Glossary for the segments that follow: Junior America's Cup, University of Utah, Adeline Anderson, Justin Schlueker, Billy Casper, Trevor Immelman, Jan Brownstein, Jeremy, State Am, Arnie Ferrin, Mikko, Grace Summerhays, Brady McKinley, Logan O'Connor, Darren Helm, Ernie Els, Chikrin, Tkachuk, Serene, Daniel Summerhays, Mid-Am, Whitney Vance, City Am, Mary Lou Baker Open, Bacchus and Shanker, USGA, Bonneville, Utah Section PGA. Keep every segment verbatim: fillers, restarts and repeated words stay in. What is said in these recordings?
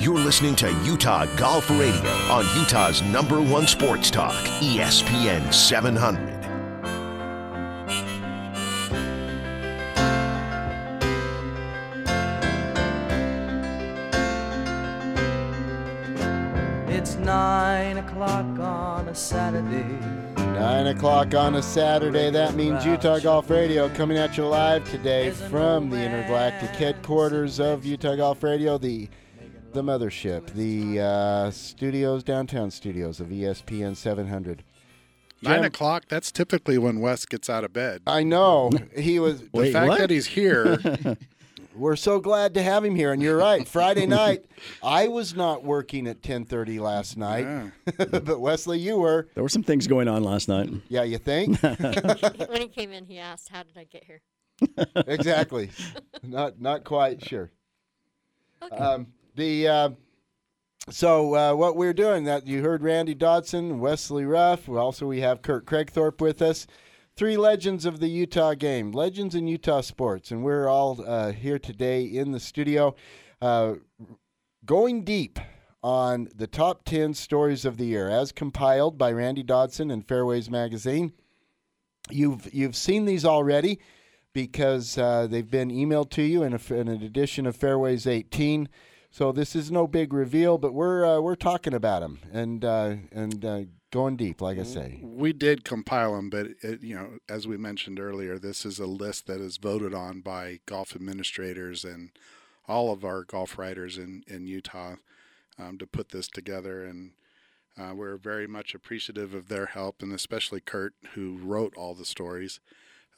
You're listening to Utah Golf Radio on Utah's number one sports talk, E S P N seven hundred. It's nine o'clock on a Saturday. Nine o'clock on a Saturday. That means Utah Golf Radio coming at you live today from the intergalactic headquarters of Utah Golf Radio, the The mothership, the uh, studios, downtown studios of E S P N seven hundred. Jim, Nine o'clock, that's typically when Wes gets out of bed. I know. He was. Wait, the fact what? that he's here. We're so glad to have him here, and you're right. Friday night, I was not working at ten thirty last night, yeah. But Wesley, you were. There were some things going on last night. Yeah, you think? When he came in, he asked, how did I get here? Exactly. Not not quite sure. Okay. Um, The uh, so uh, what we're doing that you heard Randy Dodson, Wesley Ruff. Also we have Kurt Kragthorpe with us, three legends of the Utah game, legends in Utah sports, and we're all uh, here today in the studio, uh, going deep on the top ten stories of the year as compiled by Randy Dodson and Fairways Magazine. You've you've seen these already because uh, they've been emailed to you in, a, in an edition of Fairways eighteen. So this is no big reveal, but we're uh, we're talking about them and uh, and uh, going deep, like I say. We did compile them, but it, you know, as we mentioned earlier, this is a list that is voted on by golf administrators and all of our golf writers in in Utah um, to put this together, and uh, we're very much appreciative of their help, and especially Kurt, who wrote all the stories.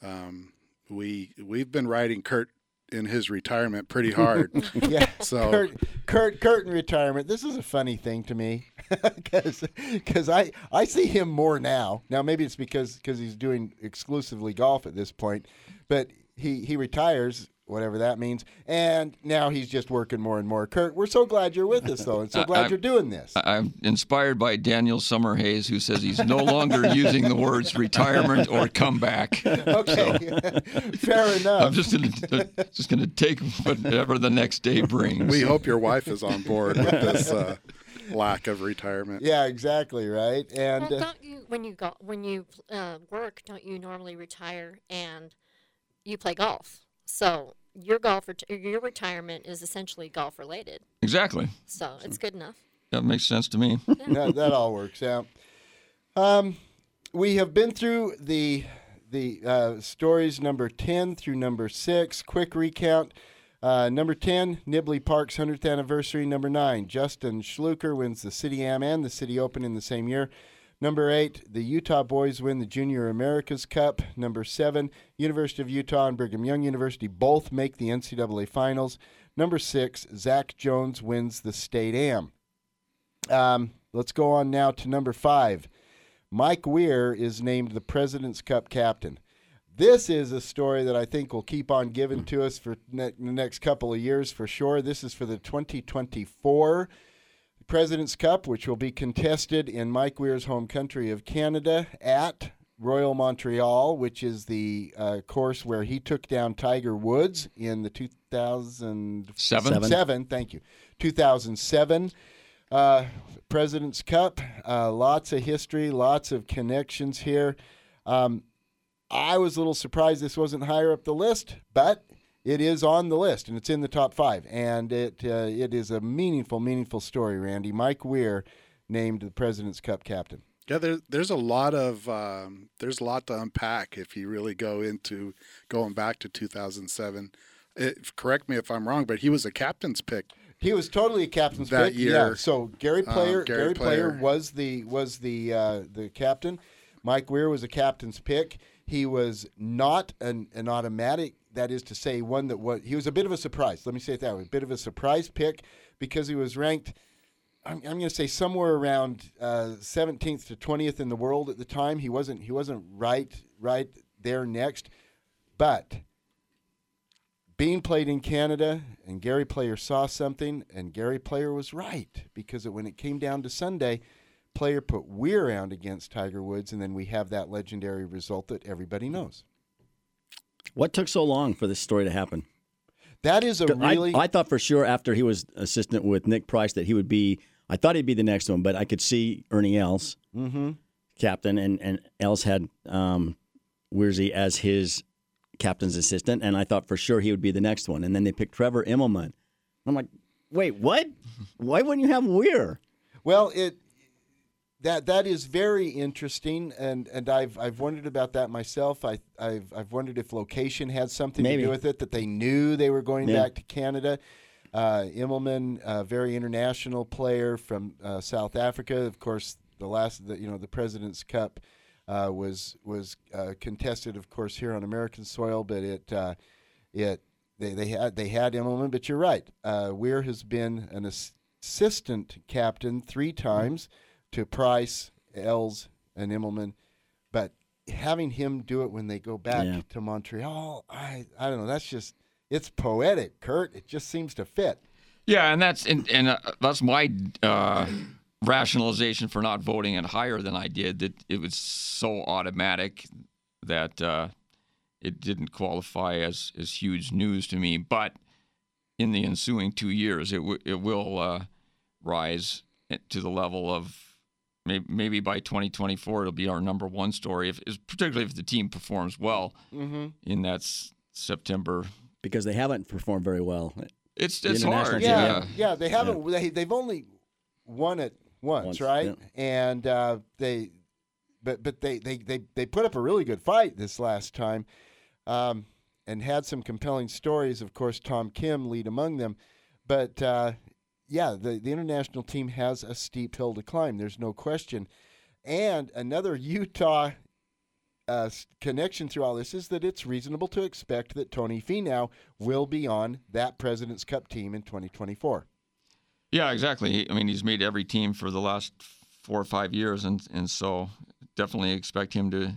Um, we we've been writing Kurt in his retirement pretty hard. Yeah. So Kurt, Kurt, Kurt in retirement. This is a funny thing to me because because I, I see him more now. Now, maybe it's because because he's doing exclusively golf at this point, but he, he retires, whatever that means, and now he's just working more and more. Kurt, we're so glad you're with us, though, and so glad I'm, you're doing this. I'm inspired by Daniel Summerhays, who says he's no longer using the words retirement or comeback. Okay, so, fair enough. I'm just gonna, just going to take whatever the next day brings. We hope your wife is on board with this uh, lack of retirement. Yeah, exactly, right? And well, don't you, when you go, when you uh, work, don't you normally retire and you play golf? So your golf, your retirement is essentially golf related. Exactly. So it's good enough. That makes sense to me. Yeah. No, that all works out. Um, we have been through the the uh, stories number ten through number six. Quick recount: uh, number ten, Nibley Park's hundredth anniversary. Number nine, Justin Schlueker wins the City Am and the City Open in the same year. Number eight, the Utah boys win the Junior America's Cup. Number seven, University of Utah and Brigham Young University both make the N C double A finals. Number six, Zach Jones wins the State Am. Um, let's go on now to number five. Mike Weir is named the President's Cup captain. This is a story that I think will keep on giving to us for ne- the next couple of years for sure. This is for the twenty twenty-four President's Cup, which will be contested in Mike Weir's home country of Canada at Royal Montreal, which is the uh, course where he took down Tiger Woods in the two thousand seven. Seven, thank you. two thousand seven uh, President's Cup. Uh, lots of history, lots of connections here. Um, I was a little surprised this wasn't higher up the list, but it is on the list, and it's in the top five, and it uh, it is a meaningful, meaningful story, Randy. Mike Weir named the President's Cup captain. Yeah, there, there's a lot of um, there's a lot to unpack if you really go into going back to two thousand seven. It, correct me if I'm wrong, but he was a captain's pick. He was totally a captain's that pick that year. Yeah, so Gary Player, um, Gary, Gary Player. Player was the was the uh, the captain. Mike Weir was a captain's pick. He was not an, an automatic. That is to say, one that was, he was a bit of a surprise. Let me say it that way, a bit of a surprise pick because he was ranked, I'm, I'm going to say somewhere around uh, seventeenth to twentieth in the world at the time. He wasn't, he wasn't right, right there next, but being played in Canada, and Gary Player saw something, and Gary Player was right because when it came down to Sunday, Player put Weir out against Tiger Woods, and then we have that legendary result that everybody knows. What took so long for this story to happen? That is a really... I, I thought for sure after he was assistant with Nick Price that he would be... I thought he'd be the next one, but I could see Ernie Els, mm-hmm. captain, and, and Els had um, Wierzy as his captain's assistant, and I thought for sure he would be the next one. And then they picked Trevor Immelman. I'm like, wait, what? Why wouldn't you have Weir? Well, it that that is very interesting, and, and I've I've wondered about that myself. I I've I've wondered if location had something Maybe. to do with it, that they knew they were going yeah. back to Canada. Uh, Immelman, a very international player from uh, South Africa. Of course, the last, the, you know, the President's Cup uh, was was uh, contested, of course, here on American soil. But it uh, it they they had they had Immelman. But you're right. Uh, Weir has been an assistant captain three times mm-hmm. to Price, Els, and Immelman. But having him do it when they go back yeah. to Montreal, I I don't know. That's just. It's poetic, Kurt. It just seems to fit. Yeah, and that's and, and uh, that's my uh, rationalization for not voting it higher than I did. That it was so automatic that uh, it didn't qualify as, as huge news to me. But in the ensuing two years, it w- it will uh, rise to the level of maybe, maybe by twenty twenty-four it'll be our number one story. If particularly if the team performs well, mm-hmm. in that s- September. Because they haven't performed very well. It's it's hard. Yeah, yeah, yeah, they haven't. Yeah. They they've only won it once, once right? Yeah. And uh, they, but but they, they they they put up a really good fight this last time, um, and had some compelling stories. Of course, Tom Kim lead among them, but uh, yeah, the the international team has a steep hill to climb. There's no question. And another Utah. Uh, connection through all this is that it's reasonable to expect that Tony Finau will be on that President's Cup team in twenty twenty-four. Yeah, exactly. I mean, he's made every team for the last four or five years, and and so definitely expect him to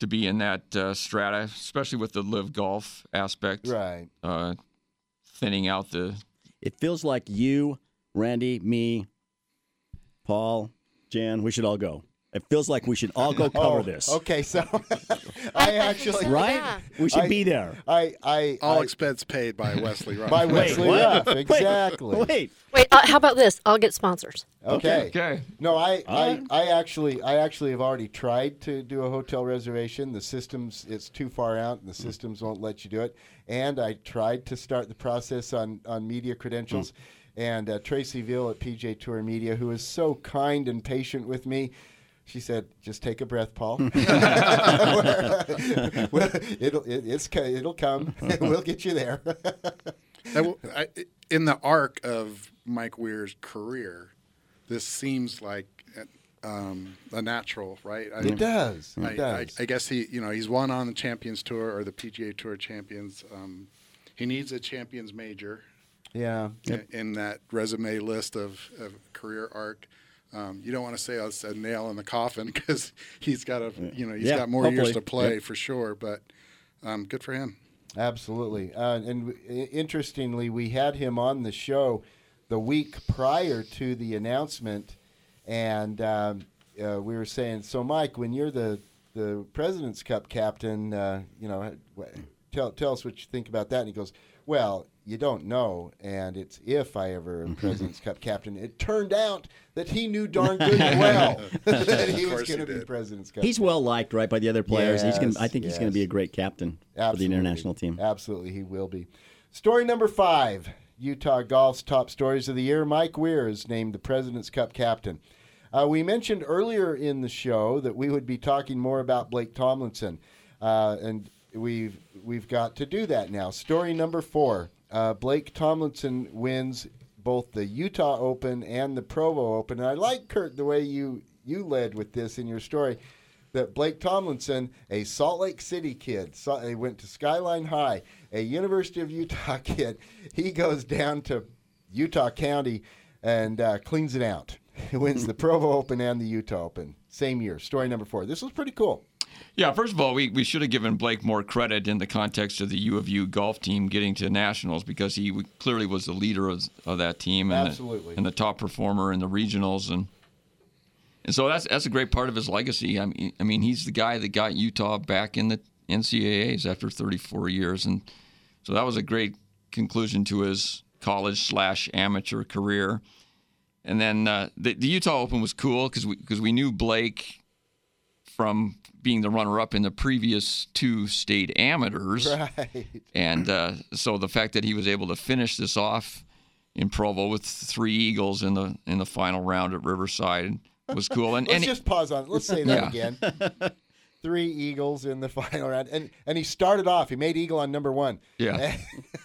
to be in that uh, strata, especially with the live golf aspect. Right. Uh, thinning out the... It feels like you, Randy, me, Paul, Jan, we should all go. It feels like we should all go cover oh, this. Okay, so I actually right. Yeah. We should I, be there. I, I, I all I, expense paid by Wesley Ruff. By Wesley Ruff, exactly. Wait, wait. wait uh, how about this? I'll get sponsors. Okay. Okay. No, I, right. I, I actually, I actually have already tried to do a hotel reservation. The systems, it's too far out, and the systems won't let you do it. And I tried to start the process on on media credentials, mm. and uh, Tracy Veal at P G A Tour Media, who is so kind and patient with me. She said, "Just take a breath, Paul. well, it'll it, it's it'll come. We'll get you there." I, in the arc of Mike Weir's career, this seems like um, a natural, right? I, it does. I, it does. I, I guess he, you know, he's won on the Champions Tour or the P G A Tour Champions. Um, he needs a Champions major. Yeah. In, in that resume list of, of career arc. Um, you don't want to say it's a nail in the coffin because he's got a, you know, he's yeah, got more hopefully. years to play yeah. for sure. But um, good for him. Absolutely. Uh, and w- interestingly, we had him on the show the week prior to the announcement, and um, uh, we were saying, "So, Mike, when you're the, the President's Cup captain, uh, you know, tell tell us what you think about that." And he goes, "Well, you don't know, and it's if I ever am President's Cup captain." It turned out that he knew darn good and well that he was going to be President's Cup. He's well liked, right, by the other players. Yes, he's gonna, I think yes. he's going to be a great captain Absolutely. for the international team. Absolutely, he will be. Story number five, Utah Golf's top stories of the year. Mike Weir is named the President's Cup captain. Uh, we mentioned earlier in the show that we would be talking more about Blake Tomlinson, uh, and we've we've got to do that now. Story number four. Uh, Blake Tomlinson wins both the Utah Open and the Provo Open. And I like, Kurt, the way you, you led with this in your story, that Blake Tomlinson, a Salt Lake City kid, so, he went to Skyline High, a University of Utah kid, he goes down to Utah County and uh, cleans it out. He wins the Provo Open and the Utah Open. Same year. Story number four. This was pretty cool. Yeah, first of all, we, we should have given Blake more credit in the context of the U of U golf team getting to nationals because he w- clearly was the leader of, of that team and the, and the top performer in the regionals. And and so that's that's a great part of his legacy. I mean, I mean he's the guy that got Utah back in the N C A As after thirty-four years. And so that was a great conclusion to his college slash amateur career. And then uh, the, the Utah Open was cool because we, because we knew Blake from being the runner-up in the previous two state amateurs. Right. And uh, so the fact that he was able to finish this off in Provo with three eagles in the in the final round at Riverside was cool. And, Let's and just he, pause on it. Let's say that yeah. again. Three eagles in the final round. And and he started off. He made eagle on number one. Yeah.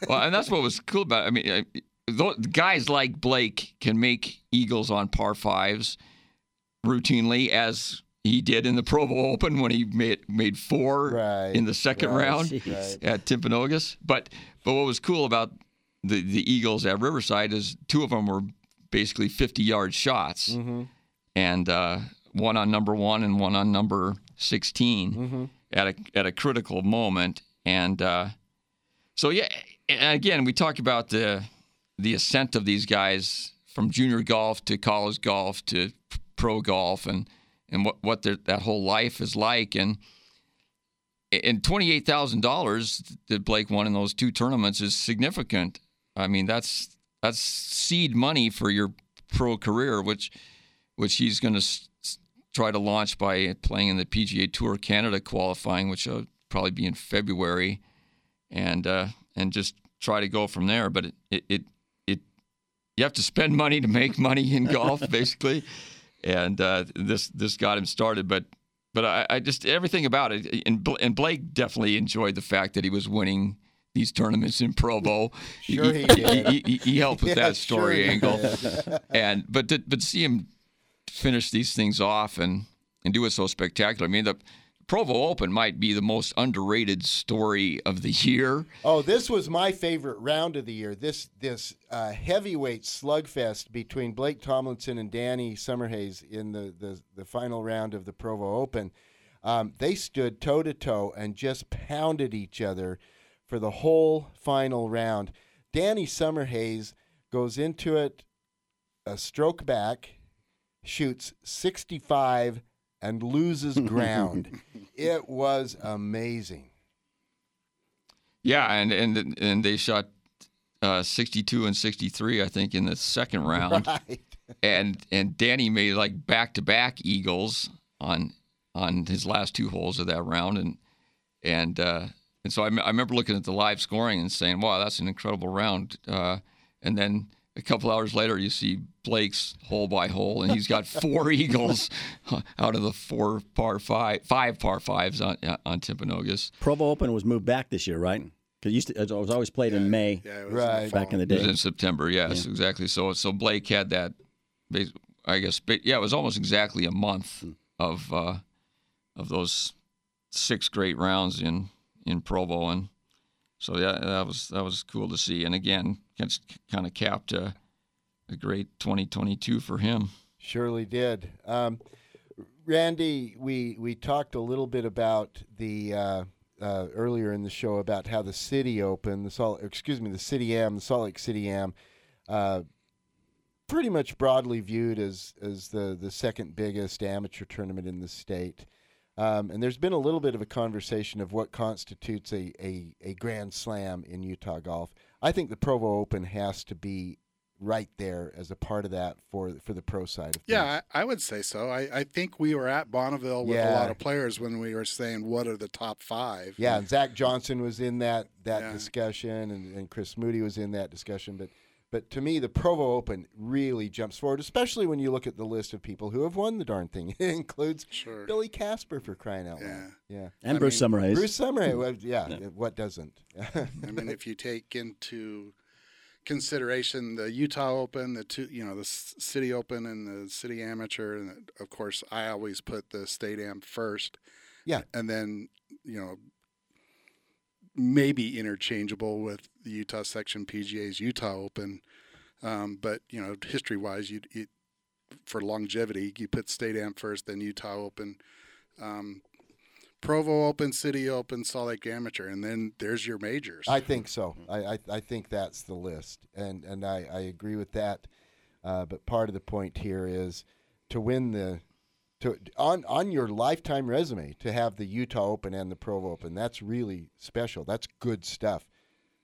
Well, and that's what was cool about it. I mean, I, those guys like Blake can make eagles on par fives routinely, as he did in the Provo Open when he made made four right. in the second right. round right. at Timpanogos. But but what was cool about the, the eagles at Riverside is two of them were basically fifty-yard shots, mm-hmm. and uh, one on number one and one on number sixteen mm-hmm. at a at a critical moment. And uh, so yeah, and again we talk about the. the ascent of these guys from junior golf to college golf to pro golf and, and what, what their, that whole life is like. And and twenty-eight thousand dollars that Blake won in those two tournaments is significant. I mean, that's that's seed money for your pro career, which which he's going to s- try to launch by playing in the P G A Tour Canada qualifying, which will probably be in February, and uh, and just try to go from there. But it it, it you have to spend money to make money in golf, basically, and uh, this this got him started. But but I, I just everything about it, and, and Blake definitely enjoyed the fact that he was winning these tournaments in Provo. Sure, he, he did. He, he, he helped with yeah, that story sure angle, and but to, but to see him finish these things off and, and do it so spectacular. I mean the. Provo Open might be the most underrated story of the year. Oh, this was my favorite round of the year. This this uh, heavyweight slugfest between Blake Tomlinson and Danny Summerhays in the, the, the final round of the Provo Open. Um, they stood toe-to-toe and just pounded each other for the whole final round. Danny Summerhays goes into it a stroke back, shoots sixty-five and loses ground. It was amazing. Yeah, and and, and they shot uh, sixty-two and sixty-three, I think, in the second round. Right. And and Danny made like back-to-back eagles on on his last two holes of that round, and and uh, and so I, m- I remember looking at the live scoring and saying, "Wow, that's an incredible round." Uh, and then. A couple hours later, you see Blake's hole by hole, and he's got four eagles out of the four par five, five par fives on on Timpanogos. Provo Open was moved back this year, right? Because it, it was always played yeah, in May, yeah, it was right? Back in the day, it was in September. Yes, yeah. Exactly. So, so Blake had that. I guess, yeah, it was almost exactly a month of uh, of those six great rounds in in Provo, and so yeah, that was that was cool to see. And again. Kind of capped a, a great twenty twenty-two for him. Surely did. Um, Randy, we we talked a little bit about the uh, uh, earlier in the show about how the City Open, the Salt, excuse me, the City Am, the Salt Lake City Am, uh, pretty much broadly viewed as as the the second biggest amateur tournament in the state. Um, and there's been a little bit of a conversation of what constitutes a, a, a grand slam in Utah golf. I think the Provo Open has to be right there as a part of that for for the pro side of things. Yeah, I, I would say so. I, I think we were at Bonneville with yeah. a lot of players when we were saying what are the top five. Yeah, and Zach Johnson was in that that yeah. discussion, and, and Chris Moody was in that discussion. But but to me, the Provo Open really jumps forward, especially when you look at the list of people who have won the darn thing. It includes sure. Billy Casper, for crying out loud. Yeah. Yeah. And I Bruce mean, Summerhays. Bruce Summerhays. Well, yeah, no. What doesn't? I mean, if you take into consideration the Utah Open, the two, you know, the City Open and the City Amateur, and of course, I always put the State Am first. Yeah. And then, you know, maybe interchangeable with the Utah Section P G A's Utah Open. Um, but, you know, history-wise, you, you for longevity, you put State Am first, then Utah Open, um, Provo Open, City Open, Salt Lake Amateur, and then there's your majors. I think so. I I, I think that's the list, and and I, I agree with that. Uh, but part of the point here is to win the – To, on, on your lifetime resume to have the Utah Open and the Provo Open, that's really special. That's good stuff.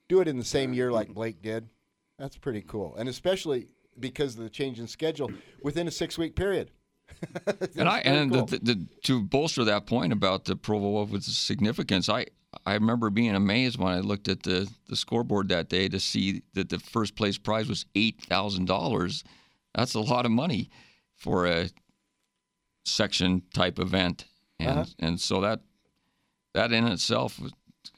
do it in the same year like Blake did, that's pretty cool. And especially because of the change in schedule within a six-week period. and I and cool. the, the, to bolster that point about the Provo Open's significance, I, I remember being amazed when I looked at the, the scoreboard that day to see that the first place prize was eight thousand dollars. That's a lot of money for a section type event. And uh-huh. and so that that in itself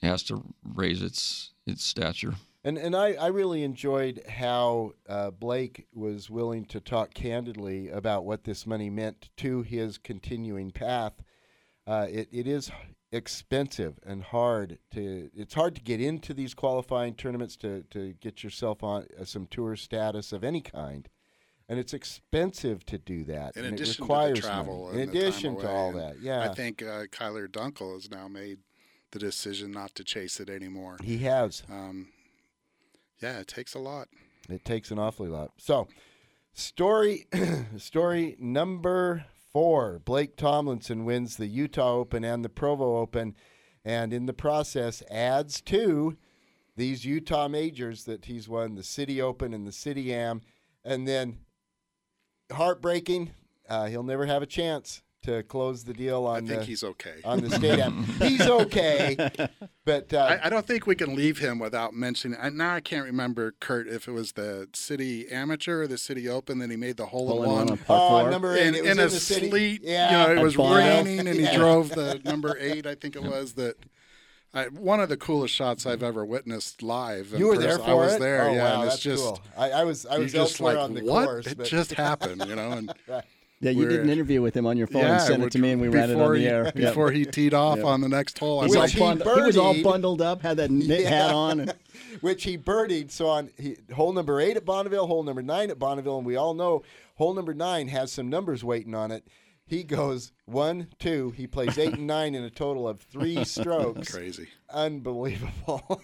has to raise its its stature. And and I, I really enjoyed how uh, Blake was willing to talk candidly about what this money meant to his continuing path. Uh, it it is expensive and hard to it's hard to get into these qualifying tournaments to to get yourself on uh, some tour status of any kind. And it's expensive to do that. In and addition it requires to the travel. Money. In addition to all that, yeah. I think uh, Kyler Dunkel has now made the decision not to chase it anymore. He has. Um, yeah, it takes a lot. It takes an awfully lot. So, story story number four. Blake Tomlinson wins the Utah Open and the Provo Open, and in the process adds to these Utah majors that he's won, the City Open and the City Am, and then... heartbreaking. Uh, he'll never have a chance to close the deal on. I think the, he's okay on the State Am. He's okay, but uh, I, I don't think we can leave him without mentioning. I, now I can't remember, Kurt, if it was the City Amateur or the City Open that he made the hole, hole in one. one oh, number eight. And, it was in, in a the city. sleet. Yeah, you know, it was raining, and he yeah. drove the number eight. I think it was that. I, one of the coolest shots I've ever witnessed live. You were person. there for it? I was it? there, oh, yeah. Wow, and it's that's just, cool. I, I was, I was just like, on the what? Course, it but... just happened, you know? And right. Yeah, you did an interview with him on your phone yeah, and sent it to me, and we ran it on the air. He, before he teed off yeah. on the next hole. I was all bund- he was all bundled up, had that knit yeah. hat on. And... Which he birdied. So on he, hole number eight at Bonneville, hole number nine at Bonneville, and we all know hole number nine has some numbers waiting on it. He goes one, two. He plays eight and nine in a total of three strokes. Crazy. Unbelievable.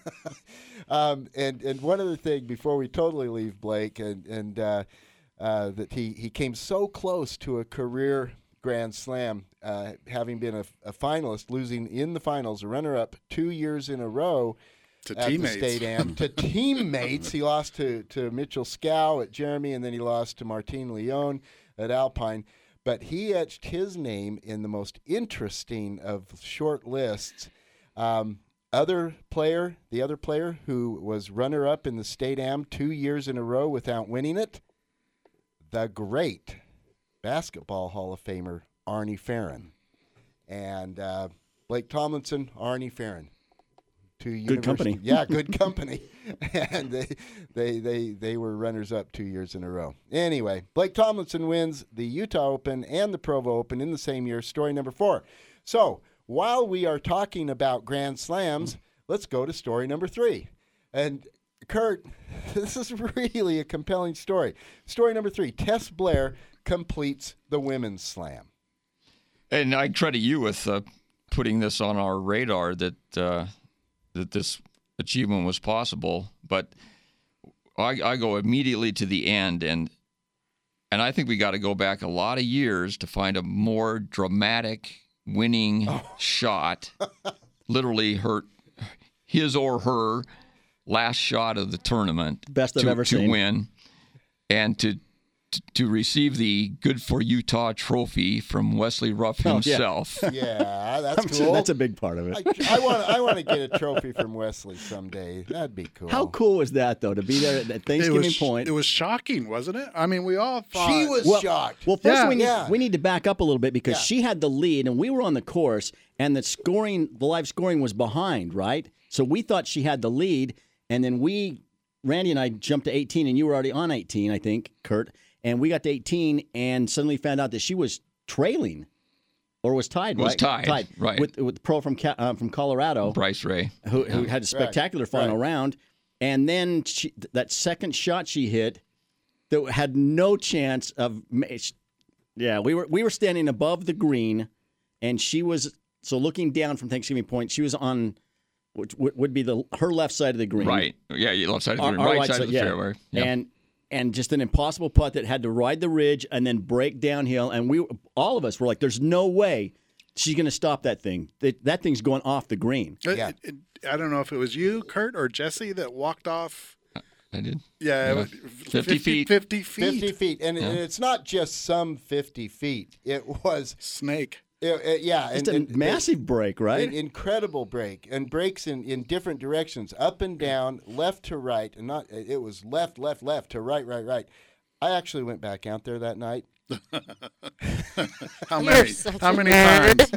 um, and, and one other thing before we totally leave Blake, and, and uh, uh, that he, he came so close to a career Grand Slam, uh, having been a, a finalist, losing in the finals, a runner-up two years in a row to at teammates. the State Am. to teammates. He lost to, to Mitchell Scow at Jeremy, and then he lost to Martin Leon at Alpine. But he etched his name in the most interesting of short lists. Um, other player, the other player who was runner-up in the State Am two years in a row without winning it, the great Basketball Hall of Famer Arnie Ferrin. And uh, Blake Tomlinson, Arnie Ferrin. To good University. company. Yeah, good company. And they, they they they were runners-up two years in a row. Anyway, Blake Tomlinson wins the Utah Open and the Provo Open in the same year, story number four. So while we are talking about Grand Slams, let's go to story number three. And, Kurt, this is really a compelling story. Story number three, Tess Blair completes the Women's Slam. And I credit you with uh, putting this on our radar that uh... – that this achievement was possible, but I, I go immediately to the end, and and I think we got to go back a lot of years to find a more dramatic winning oh. shot. Literally, her, his or her last shot of the tournament, best to, I've ever to seen, to win, and to, to to receive the Good for Utah trophy from Wesley Ruff himself. Oh, yeah. yeah, that's I'm cool. Sure that's a big part of it. I want I want to get a trophy from Wesley someday. That'd be cool. How cool was that, though, to be there at that Thanksgiving it was, Point? It was shocking, wasn't it? I mean, we all thought. She was well, shocked. Well, first yeah, we, need, yeah. we need to back up a little bit because yeah. she had the lead, and we were on the course, and the scoring, the live scoring was behind, right? So we thought she had the lead, and then we, Randy and I jumped to eighteen, and you were already on eighteen, I think, Kurt. And we got to eighteen and suddenly found out that she was trailing or was tied. Right? Was tied, tied. Right. With, with the pro from um, from Colorado. Bryce Ray. Who, who had a spectacular right. final right. round. And then she, that second shot she hit that had no chance of – yeah, we were we were standing above the green, and she was – so looking down from Thanksgiving Point, she was on – would be the her left side of the green. Right. Yeah, left side of the green. Our, right, right side, side of the yeah. fairway. Yep. And – And just an impossible putt that had to ride the ridge and then break downhill. And we, all of us were like, there's no way she's going to stop that thing. That, that thing's going off the green. It, yeah. it, I don't know if it was you, Kurt, or Jesse that walked off. I did. Yeah. yeah. fifty, fifty feet. fifty feet. fifty feet. And, yeah. and it's not just some fifty feet. It was. Snake. It, it, yeah. It's a and, massive it, break, right? An incredible break. And breaks in, in different directions, up and down, left to right. And not. It was left, left, left to right, right, right. I actually went back out there that night. How many? How many times?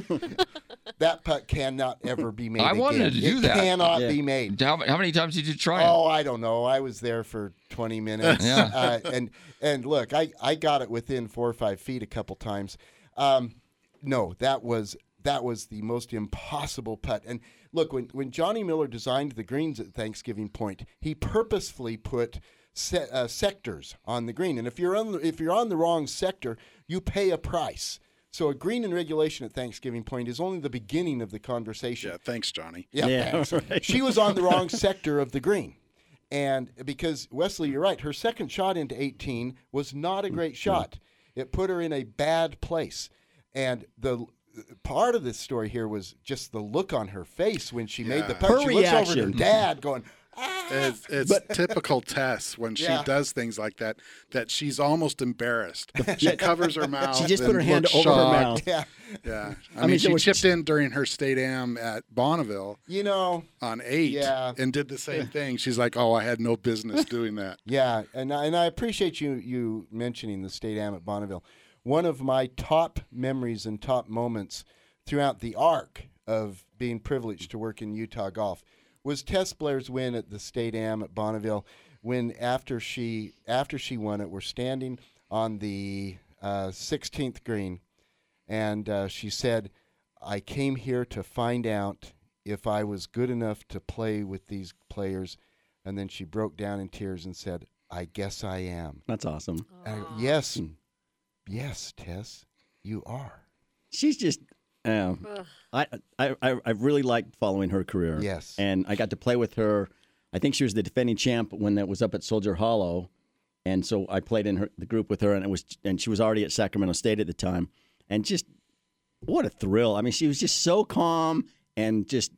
That putt cannot ever be made. I again. wanted to do it that. It cannot yeah. be made. How, how many times did you try oh, it? Oh, I don't know. I was there for twenty minutes. yeah. uh, and and look, I, I got it within four or five feet a couple times. Um, no, that was that was the most impossible putt. And look, when when Johnny Miller designed the greens at Thanksgiving Point, he purposefully put. Se- uh, sectors on the green, and if you're on the, if you're on the wrong sector, you pay a price. So a green in regulation at Thanksgiving Point is only the beginning of the conversation. Yeah, thanks, Johnny. Yeah, yeah thanks. Right. She was on the wrong sector of the green, and because Wesley, you're right, her second shot into eighteen was not a great shot. It put her in a bad place, and the. Part of this story here was just the look on her face when she yeah. made the putt. Her she reaction. looks over to her dad going, ah! It's, it's but, typical Tess when yeah. she does things like that, that she's almost embarrassed. She covers her mouth. She just put her hand over shocked. her mouth. Yeah. yeah. I, I mean, mean she was, chipped in during her State Am at Bonneville you know, on eight yeah. and did the same thing. She's like, oh, I had no business doing that. Yeah, and, and I appreciate you, you mentioning the State Am at Bonneville. One of my top memories and top moments throughout the arc of being privileged to work in Utah golf was Tess Blair's win at the State Am at Bonneville. When after she after she won it, we're standing on the uh, sixteenth green, and uh, she said, "I came here to find out if I was good enough to play with these players," and then she broke down in tears and said, "I guess I am." That's awesome. Uh, yes. Yes, Tess, you are. She's just, um, I, I I really liked following her career. Yes. And I got to play with her. I think she was the defending champ when that was up at Soldier Hollow. And so I played in her, the group with her, and it was, and she was already at Sacramento State at the time. And just, what a thrill. I mean, she was just so calm and just,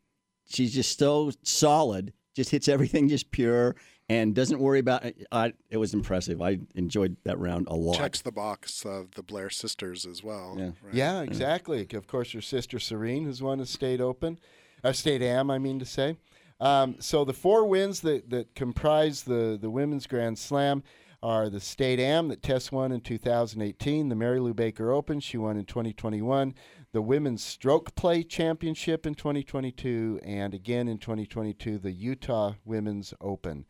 she's just so solid, just hits everything just pure. And doesn't worry about it. I, it was impressive. I enjoyed that round a lot. Checks the box of the Blair sisters as well. Yeah, right? yeah exactly. Yeah. Of course, your sister Serene has won a State Open, a State Am, I mean to say. Um, so the four wins that, that comprise the, the Women's Grand Slam are the State Am that Tess won in two thousand eighteen, the Mary Lou Baker Open she won in twenty twenty-one, the Women's Stroke Play Championship in twenty twenty-two, and again in twenty twenty-two, the Utah Women's Open.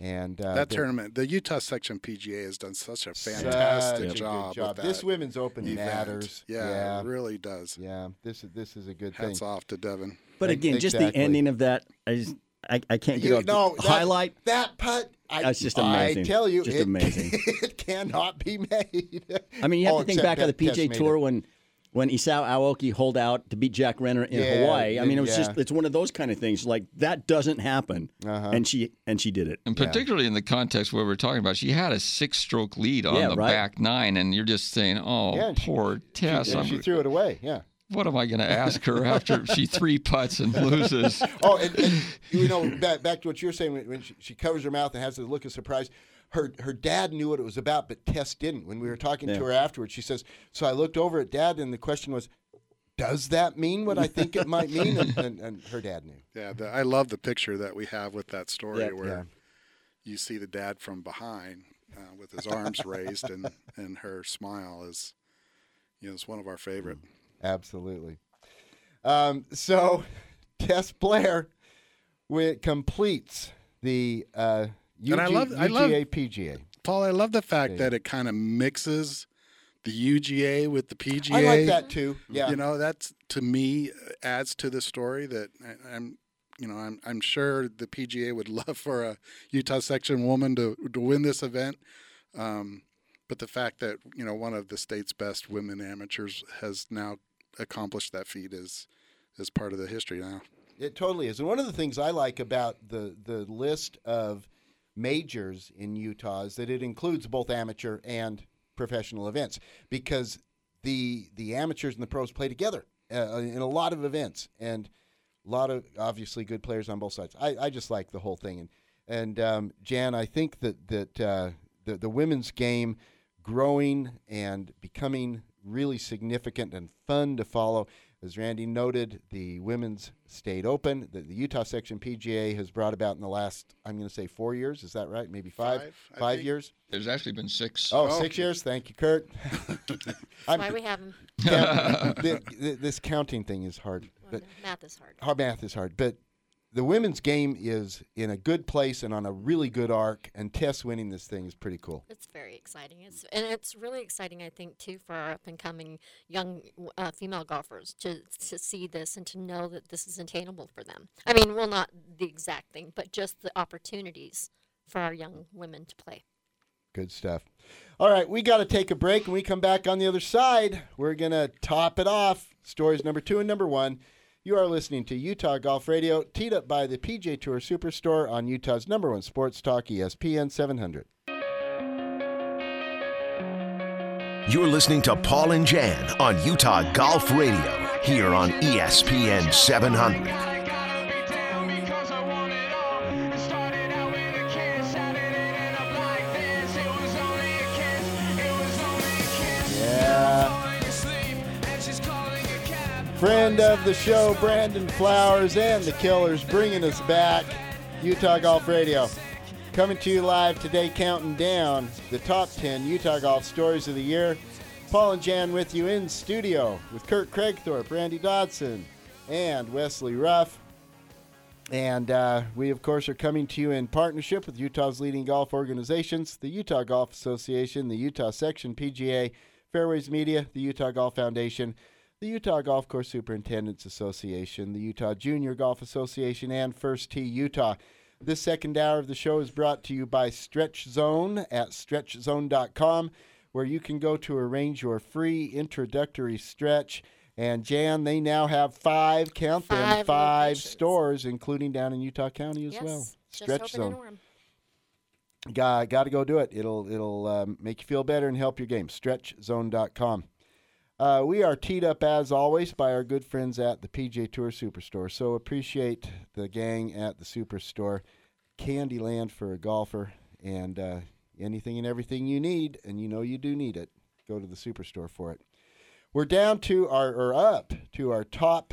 And uh, that the, tournament, the Utah Section P G A has done such a fantastic such a job. job. That this Women's Open event. matters. Yeah, yeah, it really does. Yeah, this is this is a good Hats thing. Hats off to Devin. But again, exactly. just the ending of that, I just, I, I can't get off no, the that, highlight. That putt, I, that's just amazing. I tell you, just it, amazing. It cannot be made. I mean, you have oh, to think back on the P G A Tour when, when Isao Aoki holed out to beat Jack Renner in yeah, Hawaii. I mean, it was yeah. just, it's one of those kind of things. Like, that doesn't happen. Uh-huh. And she and she did it. And particularly yeah. in the context where we're talking about, she had a six-stroke lead on yeah, the right. back nine, and you're just saying, oh, yeah, poor she, Tess. She, she threw it away, yeah. What am I going to ask her after she three putts and loses? Oh, and, and you know, back, back to what you were saying, when, when she, she covers her mouth and has the look of surprise. Her her dad knew what it was about, but Tess didn't. When we were talking yeah. to her afterwards, she says, so I looked over at Dad, and the question was, does that mean what I think it might mean? And, and, and her dad knew. Yeah, the, I love the picture that we have with that story yeah, where yeah. you see the dad from behind uh, with his arms raised, and, and her smile is, you know, it's one of our favorite. Absolutely. Um, so Tess Blair completes the uh, – U G A, and I love, I love, P G A. Paul, I love the fact yeah. that it kind of mixes the U G A with the P G A. I like that too. Yeah, you know, that's to me adds to the story that I, I'm, you know, I'm I'm sure the P G A would love for a Utah section woman to to win this event, um, but the fact that you know one of the state's best women amateurs has now accomplished that feat is is part of the history now. It totally is, and one of the things I like about the the list of majors in Utah is that it includes both amateur and professional events because the the amateurs and the pros play together uh, in a lot of events, and A lot of obviously good players on both sides. I, I just like the whole thing. And and um, Jan, I think that that uh, the the women's game growing and becoming really significant and fun to follow. As Randy noted, the Women's State Open, the, the Utah Section P G A has brought about in the last, I'm going to say four years. Is that right? Maybe five? Five, five years? There's actually been six. Oh, oh. six years? Thank you, Kurt. That's why we have them. Yeah, the, the, this counting thing is hard. Well, but math is hard. Hard math is hard. But the women's game is in a good place and on a really good arc, and Tess winning this thing is pretty cool. It's very exciting. It's and it's really exciting, I think, too, for our up-and-coming young uh, female golfers to, to see this and to know that this is attainable for them. I mean, well, not the exact thing, but just the opportunities for our young women to play. Good stuff. All right, we got to take a break. When we come back on the other side, we're going to top it off. Stories number two and number one. You are listening to Utah Golf Radio, teed up by the P G A Tour Superstore on Utah's number one sports talk, E S P N seven hundred. You're listening to Paul and Jan on Utah Golf Radio, here on E S P N seven hundred. Friend of the show, Brandon Flowers and the Killers, bringing us back. Utah Golf Radio, coming to you live today, counting down the top ten Utah Golf Stories of the Year. Paul and Jan with you in studio with Kurt Kragthorpe, Randy Dodson, and Wesley Ruff. And uh, we, of course, are coming to you in partnership with Utah's leading golf organizations, the Utah Golf Association, the Utah Section P G A, Fairways Media, the Utah Golf Foundation, the Utah Golf Course Superintendents Association, the Utah Junior Golf Association, and First Tee Utah. This second hour of the show is brought to you by Stretch Zone at stretch zone dot com, where you can go to arrange your free introductory stretch. And Jan, they now have five, count them, five, five stores, including down in Utah County as yes, well. Stretch Zone. Got, got to go do it. It'll, it'll um, make you feel better and help your game. stretch zone dot com. Uh, we are teed up, as always, by our good friends at the P G A Tour Superstore. So appreciate the gang at the Superstore. Candyland for a golfer, and uh, anything and everything you need, and you know you do need it, go to the Superstore for it. We're down to our, or up to our top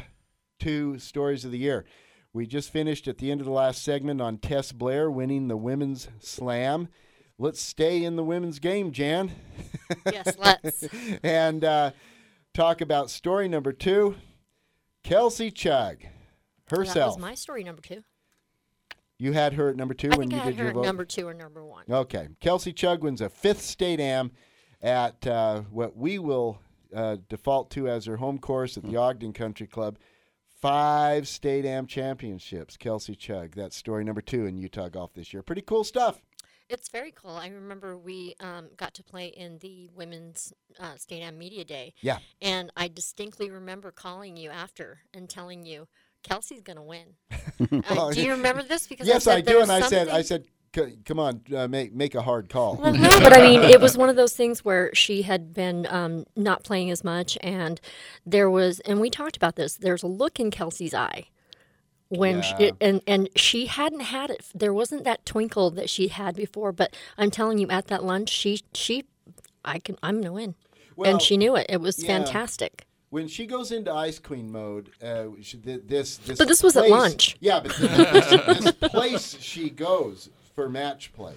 two stories of the year. We just finished at the end of the last segment on Tess Blair winning the Women's Slam. Let's stay in the women's game, Jan. Yes, let's. And uh, talk about story number two, Kelsey Chugg herself. That was my story number two. You had her at number two I when you I did your vote? I think I had her at number two or number one. Okay. Kelsey Chugg wins a fifth State Am at uh, what we will uh, default to as her home course at mm-hmm. the Ogden Country Club. Five State Am championships, Kelsey Chugg. That's story number two in Utah golf this year. Pretty cool stuff. It's very cool. I remember we um, got to play in the Women's uh, State Am Media Day. Yeah. And I distinctly remember calling you after and telling you, Kelsey's going to win. uh, do you remember this? Because yes, I, I do. And I said, I said, C- come on, uh, make make a hard call. Well, no, but I mean, it was one of those things where she had been um, not playing as much. And there was, and we talked about this, there's a look in Kelsey's eye. When yeah. she, and, and she hadn't had it. There wasn't that twinkle that she had before. But I'm telling you, at that lunch, she, she I can, I'm going to win. Well, and she knew it. It was yeah. fantastic. When she goes into Ice Queen mode, uh, she, this, this But this place, was at lunch. Yeah, but this, this place she goes for match play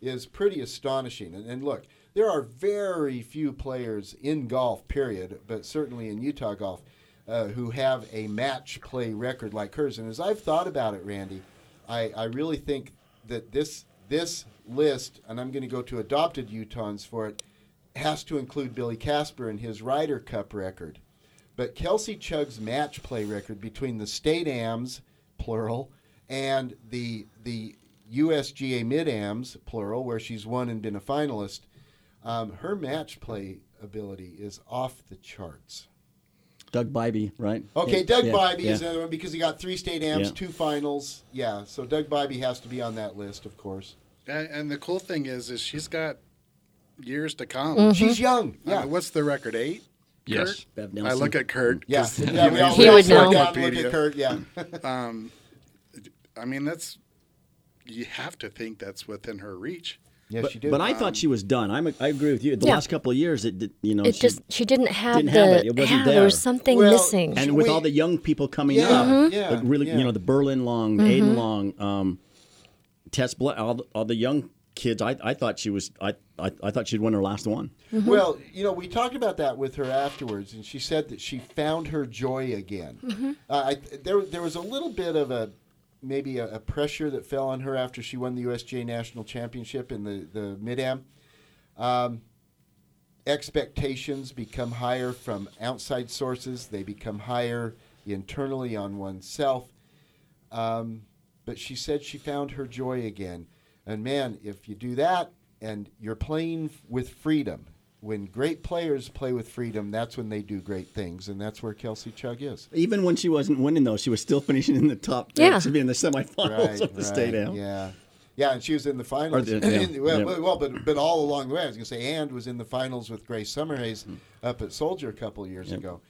is pretty astonishing. And, and look, there are very few players in golf, period, but certainly in Utah golf, Uh, who have a match play record like hers. And as I've thought about it, Randy, I, I really think that this this list, and I'm going to go to adopted Utahns for it, has to include Billy Casper and his Ryder Cup record. But Kelsey Chugg's match play record between the State Ams, plural, and the the U S G A Mid-Ams, plural, where she's won and been a finalist, um, her match play ability is off the charts. Doug Bybee, right? Okay, yeah, Doug yeah, Bybee yeah. is another one because he got three State Ams, yeah. two finals. Yeah, so Doug Bybee has to be on that list, of course. And, and the cool thing is, is she's got years to come. Mm-hmm. She's young. Yeah. Uh, what's the record, eight? Yes. Kurt? I look at Kurt. Yeah. yeah we all, he we would know. Look at Kurt, yeah. um, I mean, that's, you have to think that's within her reach. Yes, but, she did. But I um, thought she was done. I'm a, I agree with you. The yeah. last couple of years, it did, you know, it she just she didn't have didn't the have it. It wasn't yeah, there. There was something well, missing. And with we, all the young people coming yeah, up, mm-hmm. yeah, really, yeah. you know, the Berlin Long, mm-hmm. Aiden Long, um, Tess Blair, all, all the young kids. I, I thought she was. I, I I thought she'd won her last one. Mm-hmm. Well, you know, we talked about that with her afterwards, and she said that she found her joy again. Mm-hmm. Uh, I, there there was a little bit of a. maybe a, a pressure that fell on her after she won the U S G A National Championship in the, the Mid-Am. Um, expectations become higher from outside sources. They become higher internally on oneself. Um, but she said she found her joy again. And, man, if you do that and you're playing with freedom, when great players play with freedom, that's when they do great things, and that's where Kelsey Chugg is. Even when she wasn't winning, though, she was still finishing in the top. Yeah. She'd be in the semifinals right, of the right, State Am. Yeah, yeah, and she was in the finals. The, yeah, well, yeah. well, but but all along the way, I was going to say, and was in the finals with Grace Summerhays mm-hmm. up at Soldier a couple of years yep. ago.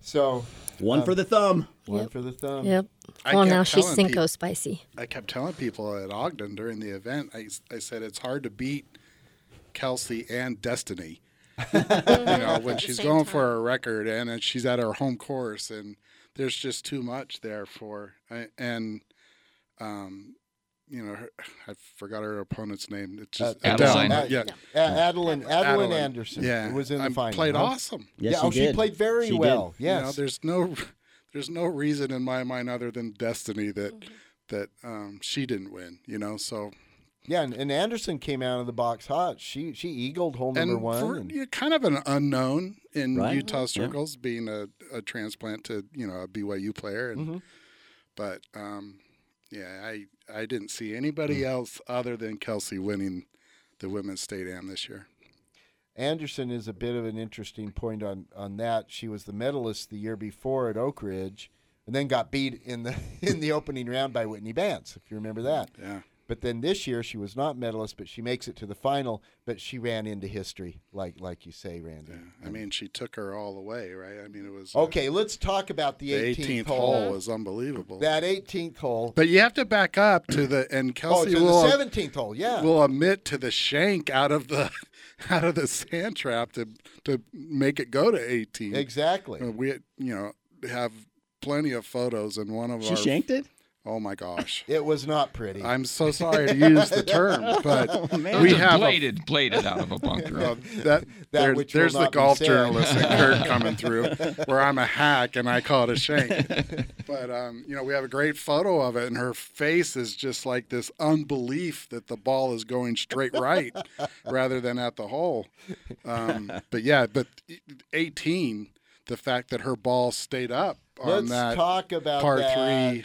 So one um, for the thumb. One yep. for the thumb. Yep. I well, now she's Cinco pe- Spicy. I kept telling people at Ogden during the event, I I said it's hard to beat Kelsey and Destiny, you know, when she's going time. for a record and, and she's at her home course, and there's just too much there for, and, um, you know, her, I forgot her opponent's name. It's just uh, Adeline. Adeline. Yeah. Yeah. Adeline, Adeline Anderson. Yeah. Who was in the um, final. Played huh? awesome. Yes, yeah, she, oh, did. she played very she well. Did. Yes. You know, there's no, there's no reason in my mind other than Destiny that, mm-hmm. that, um, she didn't win, you know, so. Yeah, and, and Anderson came out of the box hot. She she eagled hole number and one. For, and you're kind of an unknown in right? Utah circles, yeah. being a, a transplant to, you know, a B Y U player. And, mm-hmm. But, um, yeah, I I didn't see anybody else other than Kelsey winning the Women's State Am this year. Anderson is a bit of an interesting point on, on that. She was the medalist the year before at Oak Ridge and then got beat in the in the opening round by Whitney Vance, if you remember that. Yeah. But then this year she was not medalist, but she makes it to the final. But she ran into history, like like you say, Randy. Yeah. I mean, she took her all the way, right? I mean, it was okay. Uh, let's talk about the eighteenth hole. The eighteenth hole was unbelievable. That eighteenth hole. But you have to back up to the and Kelsey oh, to will the seventeenth hole. Yeah, will admit to the shank out of the out of the sand trap to to make it go to eighteen. Exactly. And we you know have plenty of photos, and one of she our she shanked it. Oh, my gosh. It was not pretty. I'm so sorry to use the term, but oh, we have bladed, a... bladed out of a bunker. Oh, that, that there, which there's the golf journalist and Kurt coming through where I'm a hack and I call it a shank. But, um, you know, we have a great photo of it, and her face is just like this unbelief that the ball is going straight right rather than at the hole. Um, but, yeah, but eighteen, the fact that her ball stayed up on Let's that talk about par that. three.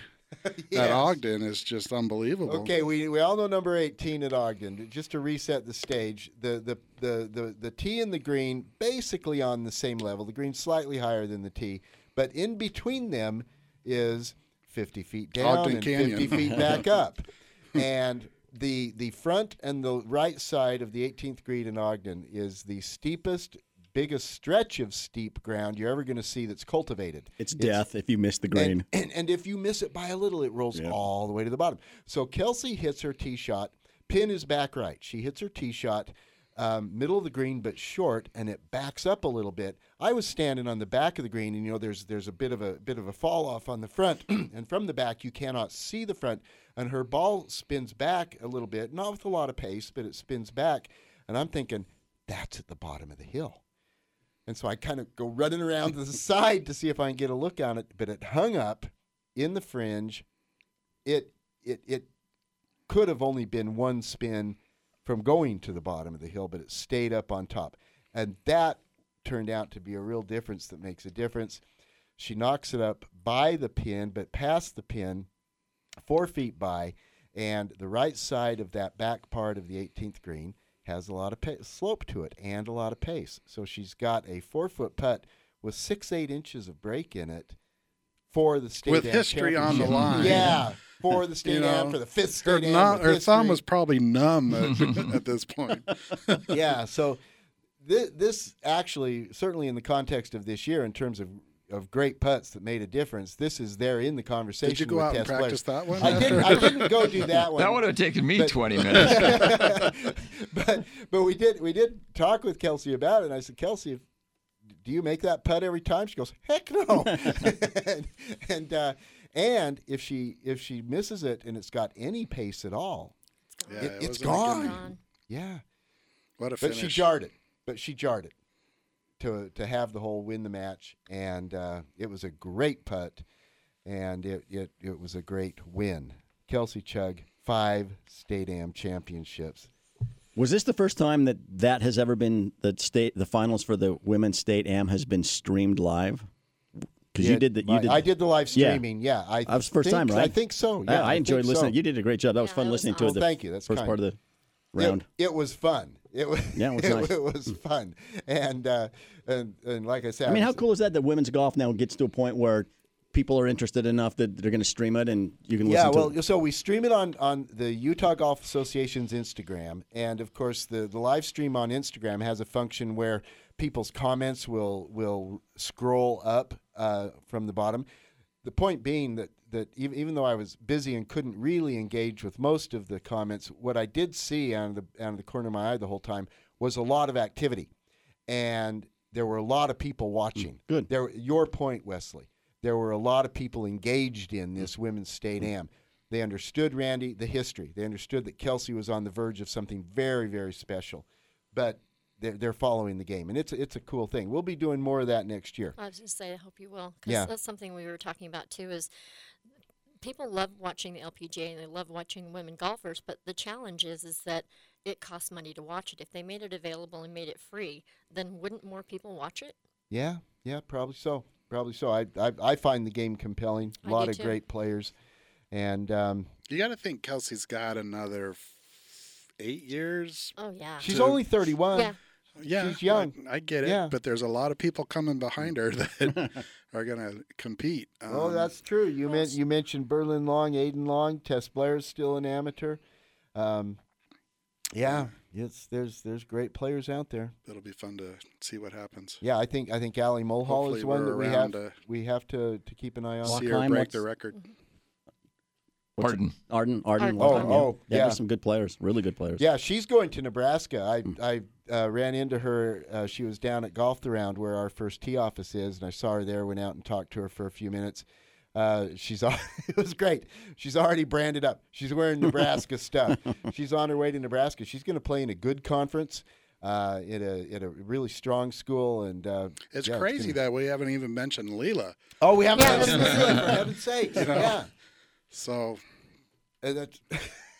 Yes. At Ogden is just unbelievable. Okay, we we all know number eighteen at Ogden. Just to reset the stage, the the the the, the tee and the green basically on the same level. The green's slightly higher than the tee, but in between them is fifty feet down Ogden and Canyon. fifty feet back up. And the the front and the right side of the eighteenth green in Ogden is the steepest, biggest stretch of steep ground you're ever going to see that's cultivated. It's, it's death if you miss the green. And, and, and if you miss it by a little, it rolls yep. all the way to the bottom. So Kelsey hits her tee shot. Pin is back right. She hits her tee shot, um, middle of the green but short, and it backs up a little bit. I was standing on the back of the green, and you know there's there's a bit of a bit of a fall off on the front, and from the back you cannot see the front. And her ball spins back a little bit, not with a lot of pace, but it spins back. And I'm thinking, that's at the bottom of the hill. And so I kind of go running around to the side to see if I can get a look on it, but it hung up in the fringe. It it it could have only been one spin from going to the bottom of the hill, but it stayed up on top. And that turned out to be a real difference that makes a difference. She knocks it up by the pin, but past the pin, four feet by, and the right side of that back part of the eighteenth green has a lot of pa- slope to it and a lot of pace. So she's got a four-foot putt with six, eight inches of break in it for the State Am Championship. With history on the line. Yeah, for the State Am, for the fifth State Am. Her thumb was probably numb at, at this point. Yeah, so th- this actually, certainly in the context of this year, in terms of of great putts that made a difference, this is there in the conversation. Did you go with out Tess and practice Blair. That one? I didn't, I didn't go do that one. That would have taken me but, twenty minutes. but but we did we did talk with Kelsey about it, and I said, Kelsey, do you make that putt every time? She goes, heck no. and and, uh, and if she if she misses it and it's got any pace at all, it's gone. Yeah, it, it it's gone. gone. Yeah. What a finish. But she jarred it. But she jarred it. To to have the hole win the match, and uh, it was a great putt, and it, it, it was a great win. Kelsey Chugg, five State Am championships. Was this the first time that that has ever been the state the finals for the Women's State Am has been streamed live? Because you did that. You did. I did the live streaming. Yeah, yeah I that was the first think, time, right? I think so. Yeah, I, I enjoyed I listening. So. You did a great job. That was yeah, fun that was listening awesome. to it. Well, thank you. That's first kind. part of the round. It, it was fun. It was, yeah, it was, nice. it was fun, and, uh, and and like I said, I mean, I was, how cool is that that women's golf now gets to a point where people are interested enough that they're going to stream it and you can listen yeah, well, to it? Yeah, well, so we stream it on, on the Utah Golf Association's Instagram, and of course the, the live stream on Instagram has a function where people's comments will will scroll up uh, from the bottom. The point being that that even, even though I was busy and couldn't really engage with most of the comments, what I did see out of the out of the corner of my eye the whole time was a lot of activity, and there were a lot of people watching. Good. There, your point, Wesley. There were a lot of people engaged in this Women's State Am. They understood, Randy, the history. They understood that Kelsey was on the verge of something very, very special, but they're, they're following the game, and it's it's a cool thing. We'll be doing more of that next year. I was just saying, I hope you will, because yeah. that's something we were talking about too. Is people love watching the L P G A and they love watching women golfers, but the challenge is is that it costs money to watch it. If they made it available and made it free, then wouldn't more people watch it? Yeah, yeah, probably so. Probably so. I I, I find the game compelling. A lot of too. great players, and um, you got to think Kelsey's got another f- eight years. Oh yeah, she's only thirty-one. Yeah. Yeah, she's young. I, I get it, yeah. but there's a lot of people coming behind her that are going to compete. Um, oh, that's true. You, men- you mentioned Berlin Long, Aiden Long, Tess Blair is still an amateur. Um, yeah, it's there's there's great players out there. It'll be fun to see what happens. Yeah, I think I think Allie Mulhall Hopefully is one that we have to, we have to, to keep an eye on. See her break What's... the record. Arden. Arden. Arden. Arden. Oh, yeah. oh, yeah. There's some good players, really good players. Yeah, she's going to Nebraska. I mm. I uh, ran into her. Uh, she was down at Golf the Round where our first tee office is, and I saw her there, went out and talked to her for a few minutes. Uh, she's It was great. She's already branded up. She's wearing Nebraska stuff. She's on her way to Nebraska. She's going to play in a good conference. Uh, at a at a really strong school, and uh, it's yeah, crazy it's gonna... that we haven't even mentioned Leela. Oh, we haven't mentioned Leela, for heaven's sake. You know? Yeah. So, that's,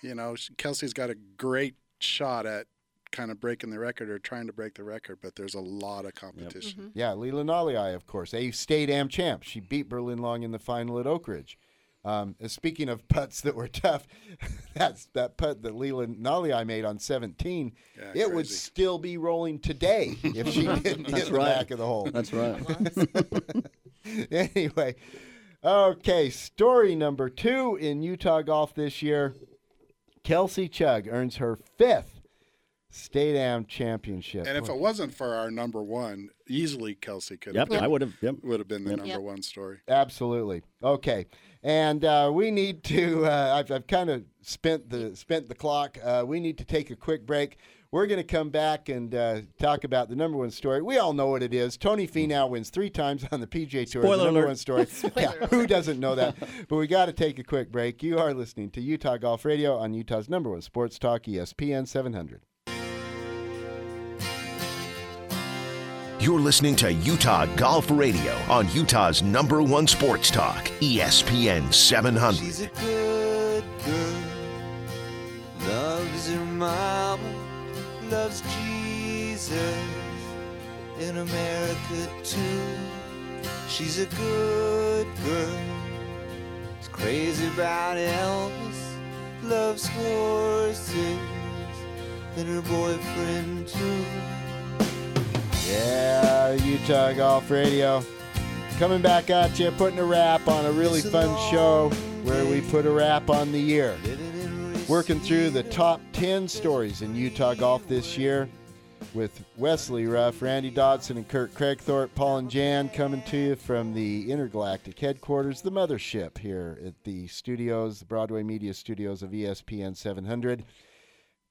you know, Kelsey's got a great shot at kind of breaking the record or trying to break the record, but there's a lot of competition. Yep. Mm-hmm. Yeah, Leela Naliai, of course, a State Am champ. She beat Berlin Long in the final at Oak Ridge. Um, and speaking of putts that were tough, that's that putt that Leela Naliai made on seventeen. Yeah, it crazy. would still be rolling today if she didn't hit right. the back of the hole. That's right. Anyway. Okay, story number two in Utah golf this year. Kelsey Chugg earns her fifth State Am championship. And if it wasn't for our number one, easily Kelsey could have yep, been, I would have yep. would have been the yep. number yep. one story. Absolutely. Okay, and uh, we need to. Uh, I've, I've kind of spent the spent the clock. Uh, we need to take a quick break. We're going to come back and uh, talk about the number one story. We all know what it is. Tony Finau wins three times on the P G A Tour. Spoiler the number alert. one story. yeah, who doesn't know that? But we got to take a quick break. You are listening to Utah Golf Radio on Utah's number one sports talk, E S P N seven hundred. You're listening to Utah Golf Radio on Utah's number one sports talk, E S P N seven hundred. She's a good girl. Loves her mama. Loves Jesus in America too. She's a good girl. She's crazy about Elvis. Loves horses and her boyfriend too. Yeah, Utah Golf Radio. Coming back at you, putting a wrap on a really fun show where we put a wrap on the year. Working through the top ten stories in Utah golf this year. with Wesley Ruff, Randy Dodson, and Kurt Kragthorpe. Paul and Jan coming to you from the Intergalactic Headquarters, the mothership here at the studios, the Broadway Media Studios of E S P N seven hundred,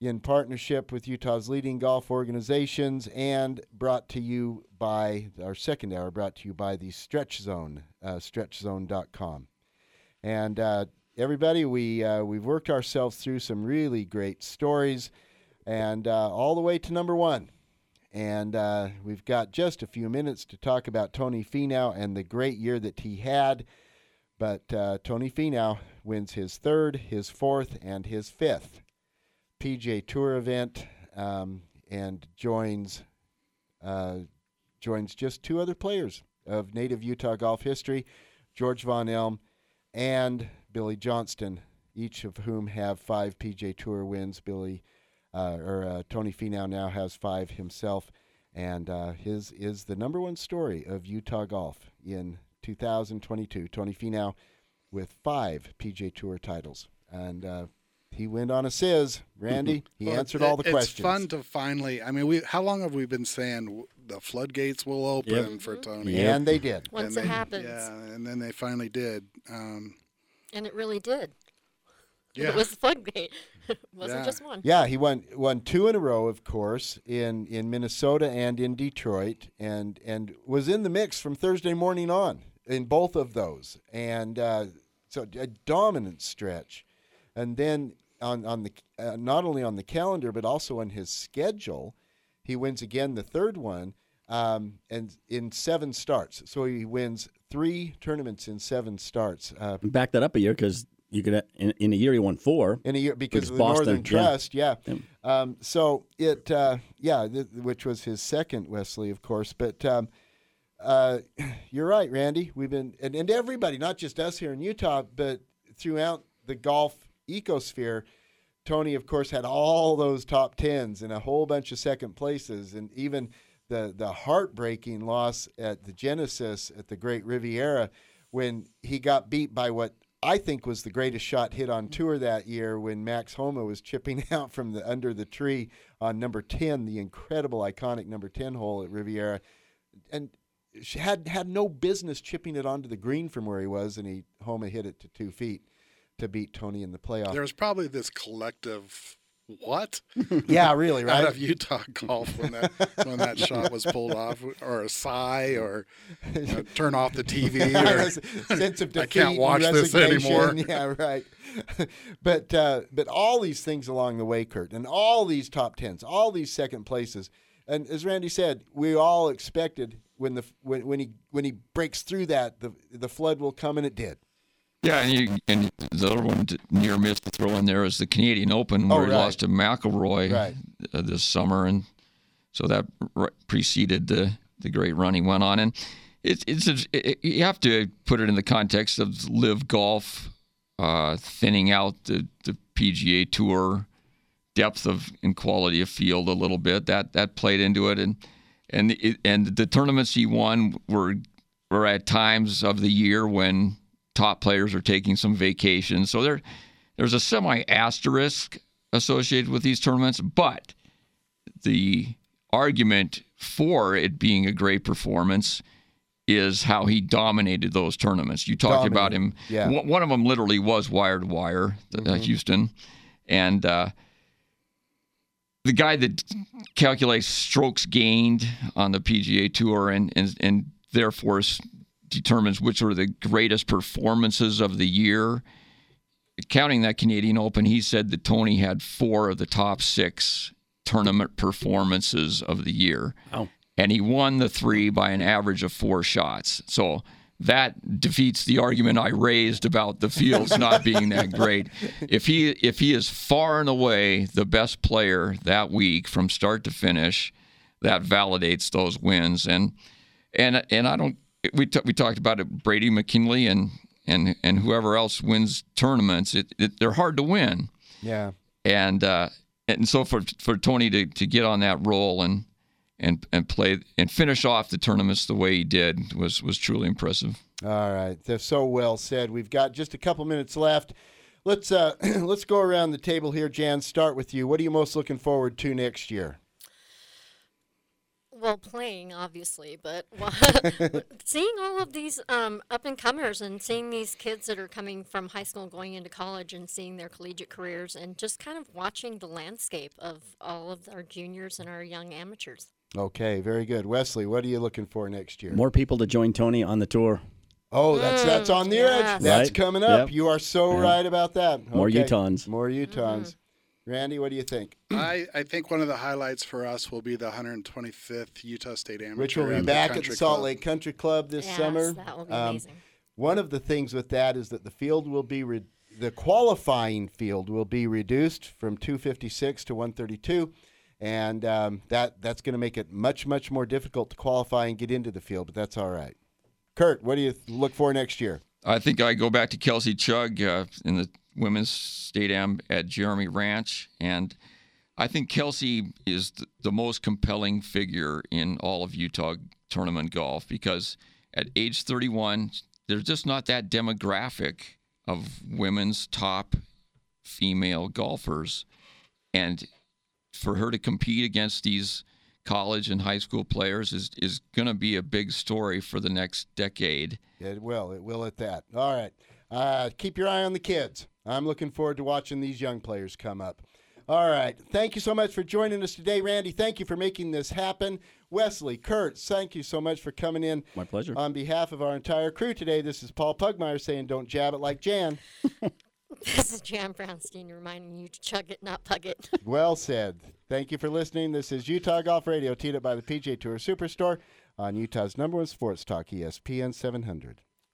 in partnership with Utah's leading golf organizations and brought to you by, our second hour brought to you by the Stretch Zone, uh, stretch zone dot com. And uh, everybody, we, uh, we've worked ourselves through some really great stories and uh, all the way to number one. And uh, we've got just a few minutes to talk about Tony Finau and the great year that he had. But uh, Tony Finau wins his third, his fourth, and his fifth P G A Tour event, um, and joins uh, joins just two other players of native Utah golf history, George Von Elm and Billy Johnston, each of whom have five P G A Tour wins. Billy Uh, or uh, Tony Finau now has five himself, and uh, his is the number one story of Utah golf in two thousand twenty-two. Tony Finau with five P G A Tour titles, and uh, he went on a sizz. Randy, he well, answered it, all the it's questions. It's fun to finally. I mean, we how long have we been saying the floodgates will open yep. for Tony? Yep. And they did. Once and it they, happens, yeah, and then they finally did. Um, and it really did. Yeah. It was a floodgate. It wasn't yeah. just one. Yeah, he won won two in a row, of course, in, in Minnesota and in Detroit, and and was in the mix from Thursday morning on in both of those. And uh, so a dominant stretch. And then on, on the uh, not only on the calendar, but also on his schedule, he wins again the third one um, and in seven starts. So he wins three tournaments in seven starts. Uh, Back that up a year because – You could in, in a year he won four in a year because, because of the Boston, Northern Trust, yeah. yeah. Um, so it, uh, yeah, th- which was his second Wesley, of course. But um, uh, you're right, Randy. We've been and, and everybody, not just us here in Utah, but throughout the golf ecosphere. Tony, of course, had all those top tens and a whole bunch of second places, and even the the heartbreaking loss at the Genesis at the Great Riviera when he got beat by what I think was the greatest shot hit on tour that year when Max Homa was chipping out from the under the tree on number ten, the incredible, iconic number ten hole at Riviera, and she had had no business chipping it onto the green from where he was, and he Homa hit it to two feet to beat Tony in the playoff. There was probably this collective what? Yeah, really, right? Out of Utah golf when that when that shot was pulled off, or a sigh, or you know, turn off the T V, or sense of defeat. I can't watch this anymore. Yeah, right. But uh, but all these things along the way, Kurt, and all these top tens, all these second places, and as Randy said, we all expected when the when when he when he breaks through that the the flood will come, and it did. Yeah, and, you, and the other one near miss to throw in there is the Canadian Open, where oh, right. he lost to McIlroy right. uh, this summer, and so that re- preceded the, the great run he went on. And it, it's it's it, you have to put it in the context of live golf uh, thinning out the, the P G A Tour depth of and quality of field a little bit. That that played into it, and and it, and the tournaments he won were were at times of the year when top players are taking some vacations. So there, there's a semi-asterisk associated with these tournaments, but the argument for it being a great performance is how he dominated those tournaments. You talked Dominate. about him. Yeah. W- one of them literally was wire-to-wire, mm-hmm. uh, Houston. And uh, the guy that calculates strokes gained on the P G A Tour and, and, and therefore determines which were the greatest performances of the year. Counting that Canadian Open, he said that Tony had four of the top six tournament performances of the year. Oh. And he won the three by an average of four shots. So that defeats the argument I raised about the fields not being that great. If he if he is far and away the best player that week from start to finish, that validates those wins. And and and I don't We t- we talked about it, Brady McKinley and and, and whoever else wins tournaments. It, it, they're hard to win. Yeah. And uh, and so for for Tony to, to get on that roll and and and play and finish off the tournaments the way he did was was truly impressive. All right, that's so well said. We've got just a couple minutes left. Let's uh, let's go around the table here. Jan, start with you. What are you most looking forward to next year? well, playing, obviously, but seeing all of these um, up-and-comers and seeing these kids that are coming from high school going into college and seeing their collegiate careers and just kind of watching the landscape of all of our juniors and our young amateurs. Okay, very good. Wesley, what are you looking for next year? More people to join Tony on the tour. Oh, that's mm, that's on the yes. edge. That's right? coming up. Yep. You are so yeah. right about that. Okay. More Utahns. More Utahns. Mm. Randy, what do you think? I, I think one of the highlights for us will be the one hundred twenty-fifth Utah State Amateur, which will be back at the Salt Lake Country Club this yes, summer. That will be um, amazing. One of the things with that is that the field will be re- the qualifying field will be reduced from two fifty-six to one thirty-two, and um, that that's going to make it much much more difficult to qualify and get into the field. But that's all right. Kurt, what do you look for next year? I think I go back to Kelsey Chugg uh, in the Women's State Am at Jeremy Ranch, and I think Kelsey is th- the most compelling figure in all of Utah tournament golf, because at age thirty-one, there's just not that demographic of women's top female golfers, and for her to compete against these college and high school players is, is going to be a big story for the next decade. It will. It will at that. All right. Uh, keep your eye on the kids. I'm looking forward to watching these young players come up. All right. Thank you so much for joining us today, Randy. Thank you for making this happen. Wesley, Kurt, thank you so much for coming in. My pleasure. On behalf of our entire crew today, this is Paul Pugmire saying don't jab it like Jan. This is Jan Brownstein reminding you to chug it, not pug it. Well said. Thank you for listening. This is Utah Golf Radio, teed up by the P G A Tour Superstore on Utah's number one sports talk, E S P N seven hundred.